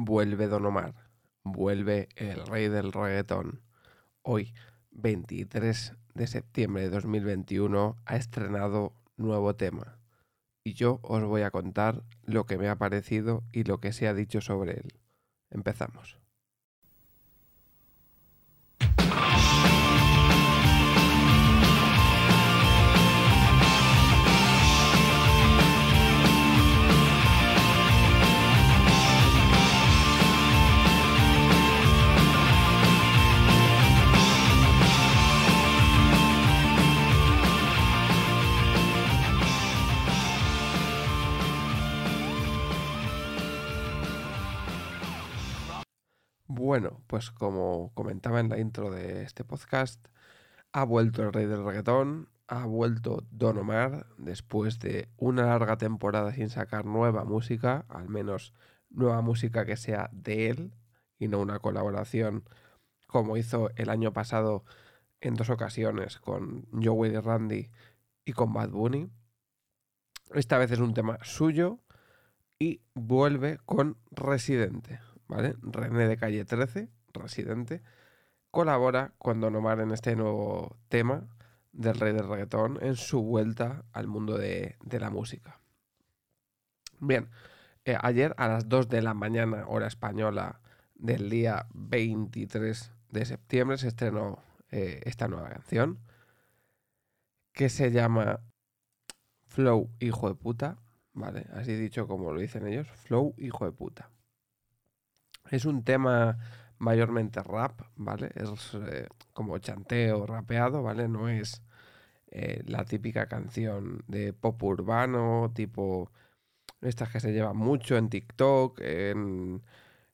Vuelve Don Omar, vuelve el rey del reggaetón. Hoy, 23 de septiembre de 2021, ha estrenado nuevo tema. Y yo os voy a contar lo que me ha parecido y lo que se ha dicho sobre él. Empezamos. Bueno, pues como comentaba en la intro de este podcast, ha vuelto el rey del reggaetón, ha vuelto Don Omar después de una larga temporada sin sacar nueva música, al menos nueva música que sea de él y no una colaboración como hizo el año pasado en dos ocasiones con Jowell y Randy y con Bad Bunny. Esta vez es un tema suyo y vuelve con Residente. ¿Vale? René de Calle 13, Residente, colabora con Don Omar en este nuevo tema del rey del reggaetón en su vuelta al mundo de la música. Bien, ayer a las 2 de la mañana, hora española, del día 23 de septiembre, se estrenó esta nueva canción que se llama Flow, hijo de puta, ¿vale? Así dicho como lo dicen ellos, Flow, hijo de puta. Es un tema mayormente rap, ¿vale? Es como chanteo, rapeado, ¿vale? No es la típica canción de pop urbano, tipo estas que se llevan mucho en TikTok, en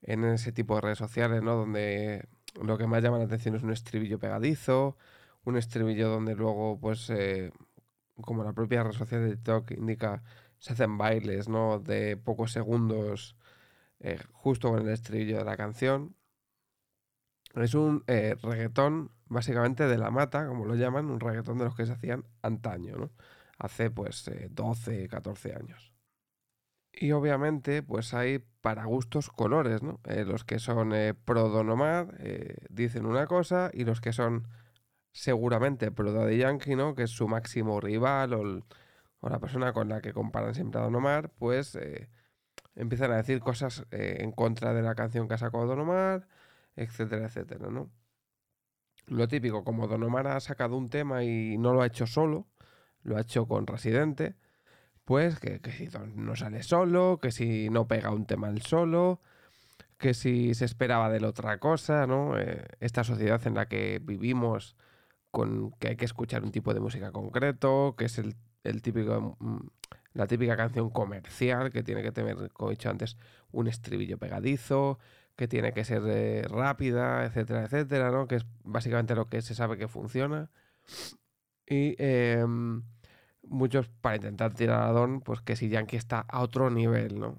ese tipo de redes sociales, ¿no? Donde lo que más llama la atención es un estribillo pegadizo, un estribillo donde luego, pues, como la propia red social de TikTok indica, se hacen bailes, ¿no? De pocos segundos. Justo con el estribillo de la canción. Es un reggaetón básicamente de la mata, como lo llaman, un reggaetón de los que se hacían antaño, ¿no? Hace pues 12, 14 años. Y obviamente pues hay para gustos colores, ¿no? Los que son pro Don Omar dicen una cosa y los que son seguramente pro Daddy Yankee, ¿no? Que es su máximo rival o la persona con la que comparan siempre a Don Omar, pues... empiezan a decir cosas en contra de la canción que ha sacado Don Omar, etcétera, etcétera, ¿no? Lo típico, como Don Omar ha sacado un tema y no lo ha hecho solo, lo ha hecho con Residente, pues que si no sale solo, que si no pega un tema él solo, que si se esperaba de él otra cosa, ¿no? Esta sociedad en la que vivimos, con que hay que escuchar un tipo de música concreto, que es el típico... La típica canción comercial que tiene que tener, como he dicho antes, un estribillo pegadizo, que tiene que ser rápida, etcétera, etcétera, ¿no? Que es básicamente lo que se sabe que funciona. Y muchos, para intentar tirar a Don, pues que si Yankee está a otro nivel, ¿no?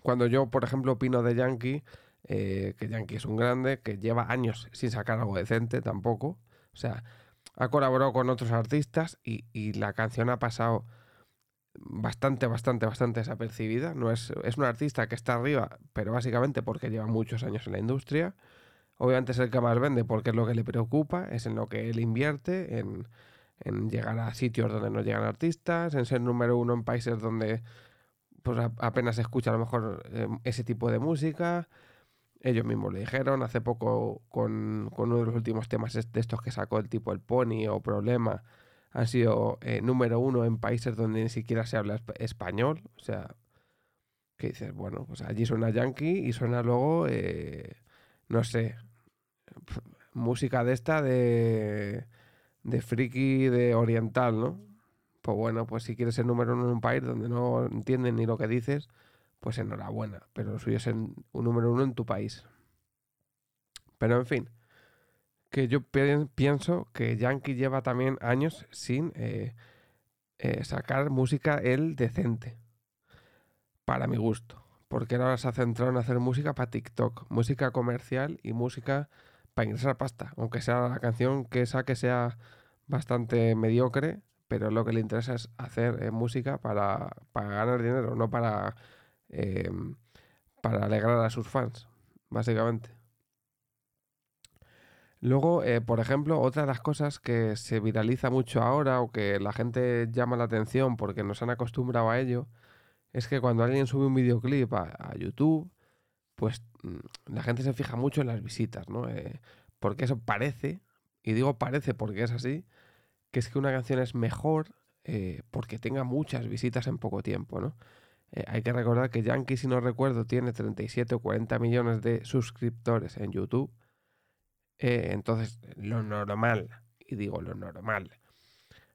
Cuando yo, por ejemplo, opino de Yankee, que Yankee es un grande, que lleva años sin sacar algo decente tampoco, o sea... Ha colaborado con otros artistas y la canción ha pasado bastante desapercibida. No es un artista que está arriba, pero básicamente porque lleva muchos años en la industria. Obviamente es el que más vende porque es lo que le preocupa, es en lo que él invierte, en llegar a sitios donde no llegan artistas, en ser número uno en países donde pues, apenas se escucha a lo mejor ese tipo de música... Ellos mismos le dijeron hace poco con uno de los últimos temas de estos que sacó el tipo El Pony o Problema, han sido número uno en países donde ni siquiera se habla español. O sea, que dices, bueno, pues allí suena Yankee y suena luego, no sé, música de esta de friki, de oriental, ¿no? Pues bueno, pues si quieres ser número uno en un país donde no entienden ni lo que dices... Pues enhorabuena, pero lo suyo es un número uno en tu país. Pero en fin, que yo pienso que Yankee lleva también años sin sacar música él decente, para mi gusto, porque ahora se ha centrado en hacer música para TikTok, música comercial y música para ingresar pasta, aunque sea la canción que saque sea bastante mediocre, pero lo que le interesa es hacer música para ganar dinero, no para... para alegrar a sus fans, básicamente. Luego, por ejemplo, otra de las cosas que se viraliza mucho ahora o que la gente llama la atención porque nos han acostumbrado a ello, es que cuando alguien sube un videoclip a YouTube, pues la gente se fija mucho en las visitas, ¿no? Porque eso parece, y digo parece porque es así, que es que una canción es mejor porque tenga muchas visitas en poco tiempo, ¿no? Hay que recordar que Yankee, si no recuerdo, tiene 37 o 40 millones de suscriptores en YouTube. Entonces, lo normal, y digo lo normal,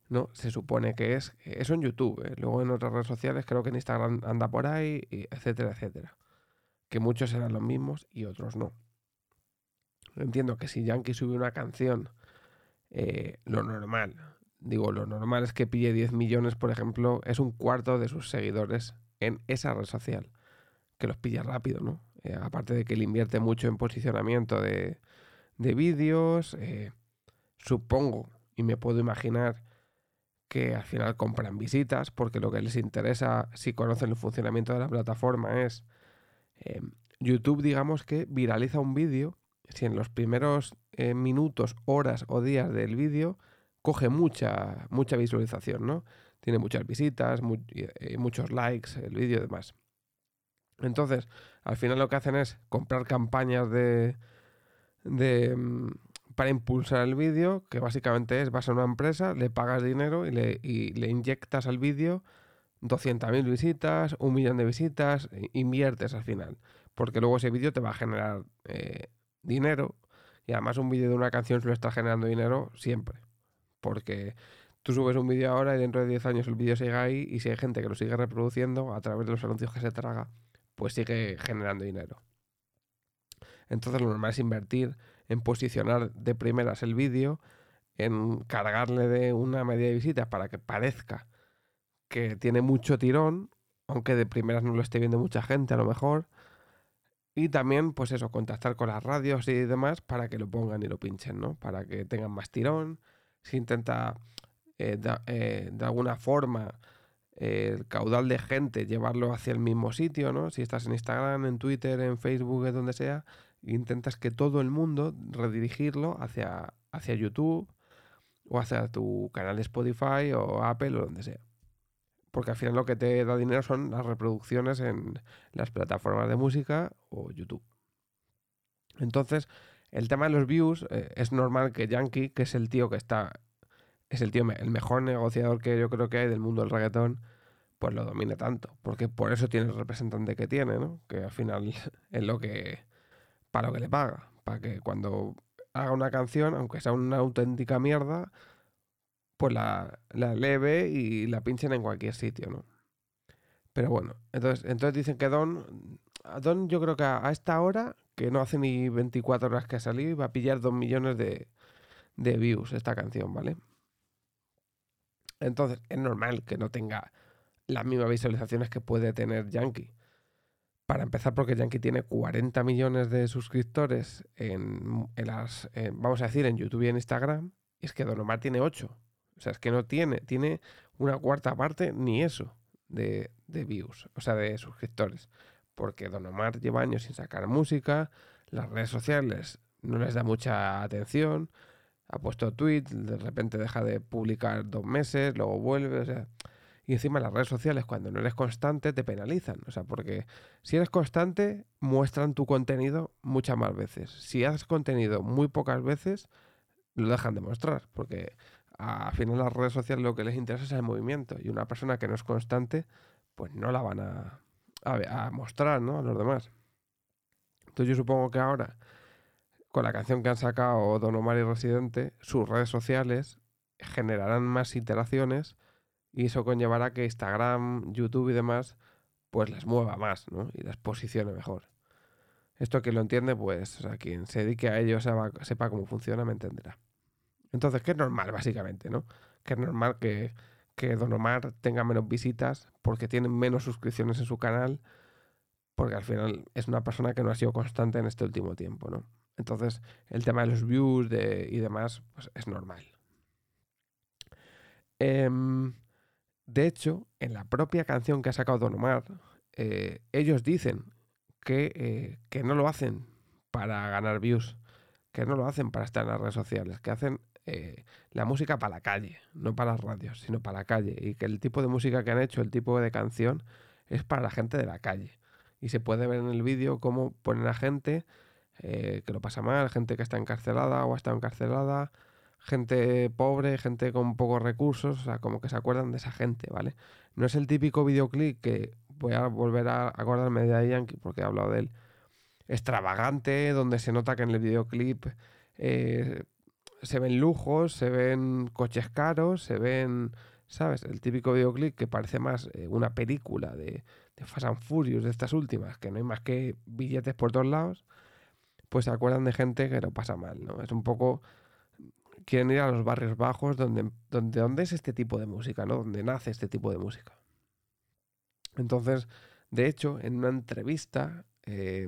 ¿no? Se supone que es eso en YouTube, luego en otras redes sociales, creo que en Instagram anda por ahí, y etcétera, etcétera. Que muchos serán los mismos y otros no. Entiendo que si Yankee sube una canción, lo normal, digo lo normal es que pille 10 millones, por ejemplo, es un cuarto de sus seguidores en esa red social, que los pilla rápido, ¿no? Aparte de que le invierte mucho en posicionamiento de vídeos, supongo y me puedo imaginar que al final compran visitas porque lo que les interesa, si conocen el funcionamiento de la plataforma, es YouTube, digamos que viraliza un vídeo. Si en los primeros minutos, horas o días del vídeo coge mucha visualización, ¿no? Tiene muchas visitas, muchos likes el vídeo y demás. Entonces, al final lo que hacen es comprar campañas para impulsar el vídeo, que básicamente es, vas a una empresa, le pagas dinero y le inyectas al vídeo 200.000 visitas, 1 millón de visitas, inviertes al final, porque luego ese vídeo te va a generar dinero, y además un vídeo de una canción se lo está generando dinero siempre, porque tú subes un vídeo ahora y dentro de 10 años el vídeo sigue ahí, y si hay gente que lo sigue reproduciendo a través de los anuncios que se traga, pues sigue generando dinero. Entonces lo normal es invertir en posicionar de primeras el vídeo, en cargarle de una media de visitas para que parezca que tiene mucho tirón, aunque de primeras no lo esté viendo mucha gente a lo mejor, y también pues eso, contactar con las radios y demás para que lo pongan y lo pinchen, ¿no? Para que tengan más tirón. Se intenta de alguna forma el caudal de gente llevarlo hacia el mismo sitio, ¿no? Si estás en Instagram, en Twitter, en Facebook, en donde sea, intentas que todo el mundo redirigirlo hacia YouTube o hacia tu canal de Spotify o Apple o donde sea. Porque al final lo que te da dinero son las reproducciones en las plataformas de música o YouTube. Entonces, el tema de los views, es normal que Yankee, que es el tío que está... es el tío, el mejor negociador que yo creo que hay del mundo del reggaetón, pues lo domina tanto, porque por eso tiene el representante que tiene, ¿no? Que al final es lo que... para lo que le paga, para que cuando haga una canción, aunque sea una auténtica mierda, pues la eleve y la pinchen en cualquier sitio, ¿no? Pero bueno, entonces dicen que Don yo creo que a esta hora, que no hace ni 24 horas que ha salido, va a pillar 2 millones de views esta canción, ¿vale? Entonces, es normal que no tenga las mismas visualizaciones que puede tener Yankee. Para empezar, porque Yankee tiene 40 millones de suscriptores vamos a decir, en YouTube y en Instagram, y es que Don Omar tiene 8. O sea, es que no tiene una cuarta parte ni eso de views, o sea, de suscriptores. Porque Don Omar lleva años sin sacar música, las redes sociales no les da mucha atención... ha puesto tweet, de repente deja de publicar 2 meses, luego vuelve, o sea... Y encima las redes sociales, cuando no eres constante, te penalizan. O sea, porque si eres constante, muestran tu contenido muchas más veces. Si haces contenido muy pocas veces, lo dejan de mostrar. Porque al final las redes sociales lo que les interesa es el movimiento. Y una persona que no es constante, pues no la van a mostrar, ¿no? A los demás. Entonces yo supongo que ahora... con la canción que han sacado Don Omar y Residente, sus redes sociales generarán más iteraciones y eso conllevará que Instagram, YouTube y demás, pues las mueva más, ¿no? Y las posicione mejor. Esto quien lo entiende, pues, o sea, quien se dedique a ello sepa cómo funciona, me entenderá. Entonces, que es normal, básicamente, ¿no? Que es normal que Don Omar tenga menos visitas porque tiene menos suscripciones en su canal, porque al final es una persona que no ha sido constante en este último tiempo, ¿no? Entonces, el tema de los views y demás, pues es normal. De hecho, en la propia canción que ha sacado Don Omar, ellos dicen que no lo hacen para ganar views, que no lo hacen para estar en las redes sociales, que hacen la música para la calle, no para las radios, sino para la calle, y que el tipo de música que han hecho, el tipo de canción, es para la gente de la calle. Y se puede ver en el vídeo cómo ponen a gente que lo pasa mal, gente que está encarcelada o ha estado encarcelada, gente pobre, gente con pocos recursos, o sea, como que se acuerdan de esa gente, ¿vale? No es el típico videoclip que, voy a volver a acordarme de Daddy Yankee porque he hablado de él, extravagante, donde se nota que en el videoclip se ven lujos, se ven coches caros, se ven, ¿sabes? El típico videoclip que parece más una película de Fast and Furious, de estas últimas, que no hay más que billetes por todos lados, pues se acuerdan de gente que lo pasa mal, ¿no? Es un poco... Quieren ir a los barrios bajos donde es este tipo de música, ¿no? Donde nace este tipo de música. Entonces, de hecho, en una entrevista, que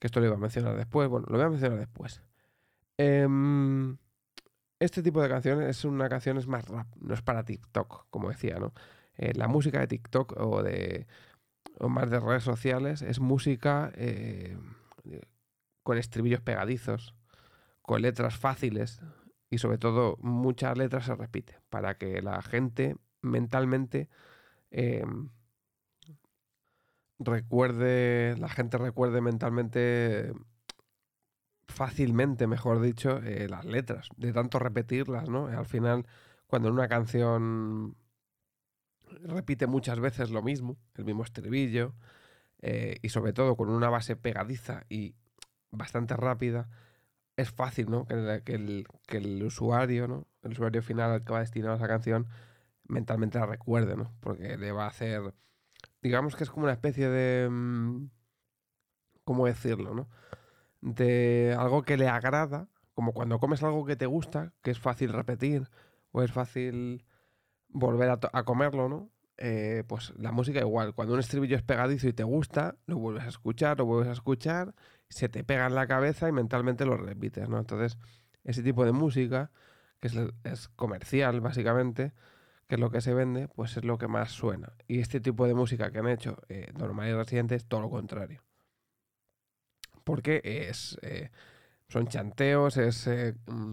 esto lo iba a mencionar después, bueno, lo voy a mencionar después. Este tipo de canciones es una canción, es más rap, no es para TikTok, como decía, ¿no? La música de TikTok o más de redes sociales es música con estribillos pegadizos, con letras fáciles y sobre todo muchas letras se repiten para que la gente mentalmente recuerde mentalmente, fácilmente mejor dicho, las letras, de tanto repetirlas, ¿no? Al final, cuando en una canción repite muchas veces lo mismo, el mismo estribillo, y sobre todo con una base pegadiza y bastante rápida, es fácil, ¿no? que el usuario, ¿no? El usuario final al que va destinado a esa canción mentalmente la recuerde, ¿no? Porque le va a hacer, digamos que es como una especie de, ¿cómo decirlo?, ¿no? De algo que le agrada, como cuando comes algo que te gusta, que es fácil repetir o es fácil volver a comerlo, ¿no? Pues la música igual, cuando un estribillo es pegadizo y te gusta, lo vuelves a escuchar, se te pega en la cabeza y mentalmente lo repites, ¿no? Entonces, ese tipo de música, que es comercial básicamente, que es lo que se vende, pues es lo que más suena. Y este tipo de música que han hecho Don Omar y Residente es todo lo contrario. Porque son chanteos, es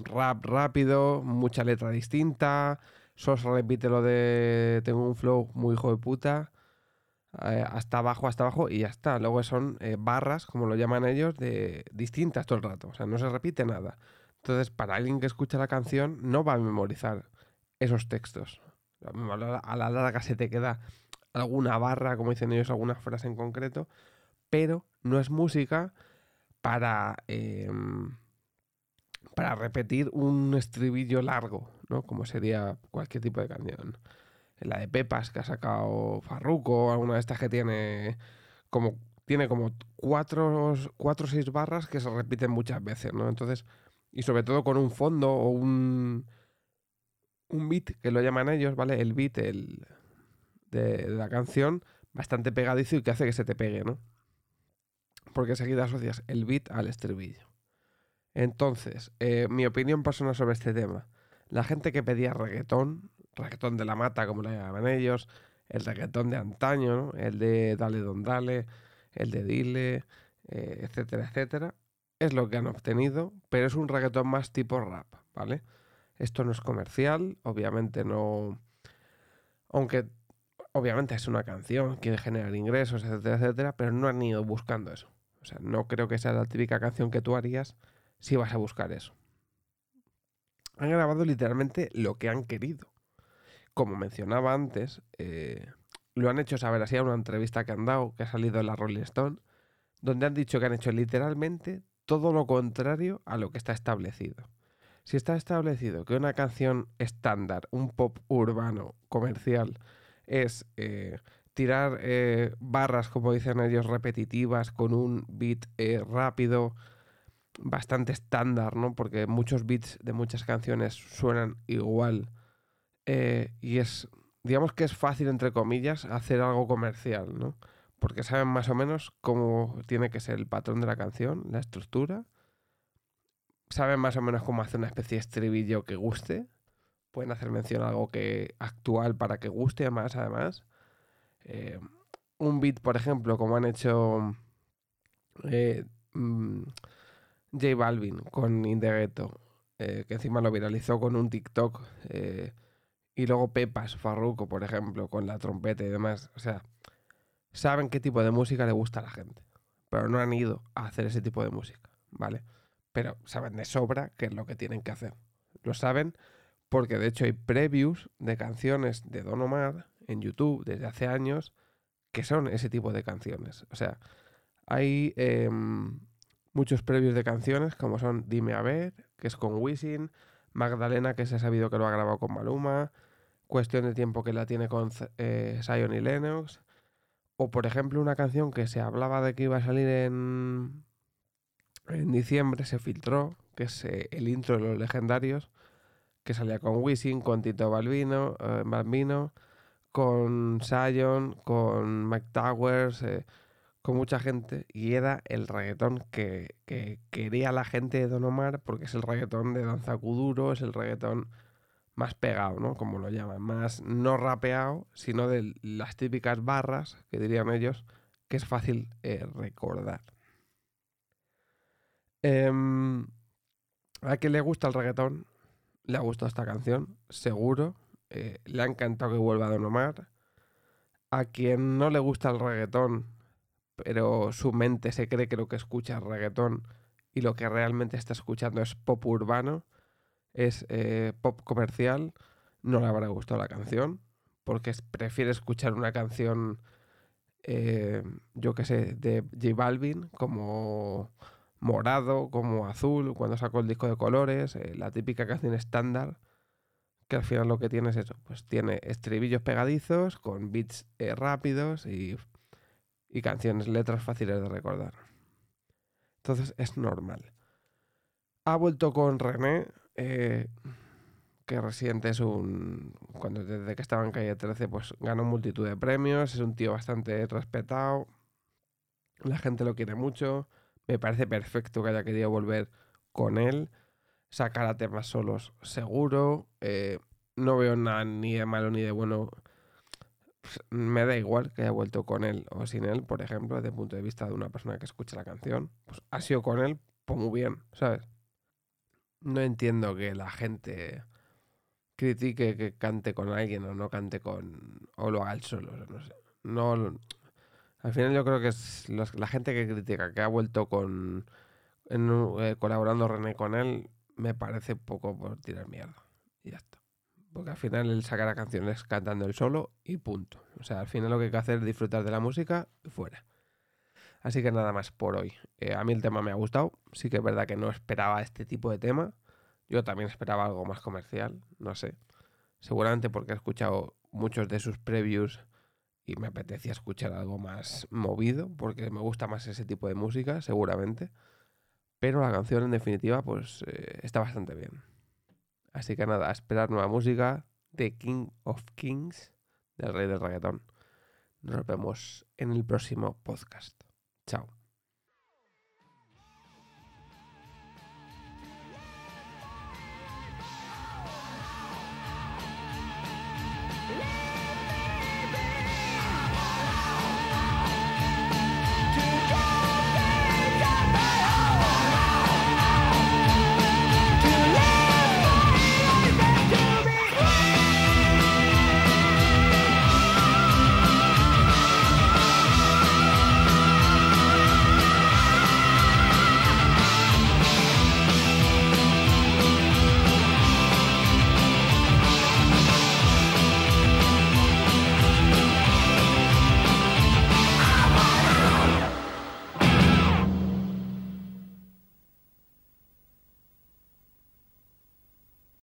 rap rápido, mucha letra distinta, sos repite lo de tengo un flow muy hijo de puta, hasta abajo y ya está. Luego son barras, como lo llaman ellos, de distintas todo el rato, o sea, no se repite nada. Entonces, para alguien que escucha la canción, no va a memorizar esos textos. A la larga se te queda alguna barra, como dicen ellos, alguna frase en concreto, pero no es música para repetir un estribillo largo, ¿no? Como sería cualquier tipo de canción. La de Pepas que ha sacado Farruko, alguna de estas que tiene como 4 o 6 barras que se repiten muchas veces, ¿no? Entonces, y sobre todo con un fondo o un beat, que lo llaman ellos, ¿vale? El beat de la canción, bastante pegadizo y que hace que se te pegue, ¿no? Porque enseguida asocias el beat al estribillo. Entonces, mi opinión personal sobre este tema. La gente que pedía reggaetón de la mata, como lo llamaban ellos, el reggaetón de antaño, ¿no? El de Dale Don Dale, el de Dile, etcétera, etcétera, es lo que han obtenido, pero es un reggaetón más tipo rap, ¿vale? Esto no es comercial, obviamente no... Aunque obviamente es una canción, quiere generar ingresos, etcétera, etcétera, pero no han ido buscando eso. O sea, no creo que sea la típica canción que tú harías si vas a buscar eso. Han grabado literalmente lo que han querido. Como mencionaba antes, lo han hecho saber así a una entrevista que han dado, que ha salido en la Rolling Stone, donde han dicho que han hecho literalmente todo lo contrario a lo que está establecido. Si está establecido que una canción estándar, un pop urbano, comercial, es tirar barras, como dicen ellos, repetitivas, con un beat rápido, bastante estándar, ¿no? Porque muchos beats de muchas canciones suenan igual. Y es, digamos que es fácil, entre comillas, hacer algo comercial, ¿no? Porque saben más o menos cómo tiene que ser el patrón de la canción, la estructura. Saben más o menos cómo hacer una especie de estribillo que guste. Pueden hacer mención a algo que actual para que guste más, además. Un beat, por ejemplo, como han hecho J Balvin con Indirecto, que encima lo viralizó con un TikTok, y luego Pepas, Farruko, por ejemplo, con la trompeta y demás. O sea, saben qué tipo de música le gusta a la gente, pero no han ido a hacer ese tipo de música, ¿vale? Pero saben de sobra qué es lo que tienen que hacer. Lo saben porque, de hecho, hay previews de canciones de Don Omar en YouTube desde hace años que son ese tipo de canciones. O sea, hay muchos previews de canciones como son Dime a ver, que es con Wisin, Magdalena, que se ha sabido que lo ha grabado con Maluma, Cuestión de tiempo, que la tiene con Zion y Lennox, o por ejemplo una canción que se hablaba de que iba a salir en diciembre, se filtró, que es el intro de Los Legendarios, que salía con Wisin, con Tito Balvino, con Zion, con Myke Towers, con mucha gente, y era el reggaetón que quería la gente de Don Omar, porque es el reggaetón de danza kuduro, es el reggaetón más pegado, ¿no? Como lo llaman, más no rapeado, sino de las típicas barras, que dirían ellos, que es fácil recordar. A quien le gusta el reggaetón, le ha gustado esta canción, seguro. Le ha encantado que vuelva Don Omar. A quien no le gusta el reggaetón, pero su mente se cree que lo que escucha es reggaetón y lo que realmente está escuchando es pop urbano, es pop comercial, no le habrá gustado la canción, porque prefiere escuchar una canción, yo qué sé, de J Balvin, como Morado, como Azul, cuando sacó el disco de colores, la típica canción estándar, que al final lo que tiene es eso, pues tiene estribillos pegadizos con beats rápidos y canciones, letras fáciles de recordar. Entonces es normal. Ha vuelto con René, que Residente es desde que estaba en Calle 13, pues ganó multitud de premios, es un tío bastante respetado, la gente lo quiere mucho, me parece perfecto que haya querido volver con él, sacará temas solos seguro, no veo nada ni de malo ni de bueno. Me da igual que haya vuelto con él o sin él, por ejemplo, desde el punto de vista de una persona que escucha la canción. Pues ha sido con él, pues muy bien, ¿sabes? No entiendo que la gente critique que cante con alguien o no cante o lo haga él solo, no sé. No, al final yo creo que es la gente que critica que ha vuelto colaborando René con él, me parece poco por tirar mierda. Y ya está. Porque al final él sacará canciones cantando él solo y punto. O sea, al final lo que hay que hacer es disfrutar de la música y fuera. Así que nada más por hoy. A mí el tema me ha gustado. Sí que es verdad que no esperaba este tipo de tema. Yo también esperaba algo más comercial, no sé. Seguramente porque he escuchado muchos de sus previews y me apetecía escuchar algo más movido, porque me gusta más ese tipo de música, seguramente. Pero la canción, en definitiva, pues está bastante bien. Así que nada, a esperar nueva música de King of Kings, del rey del reggaetón. Nos vemos en el próximo podcast. Chao.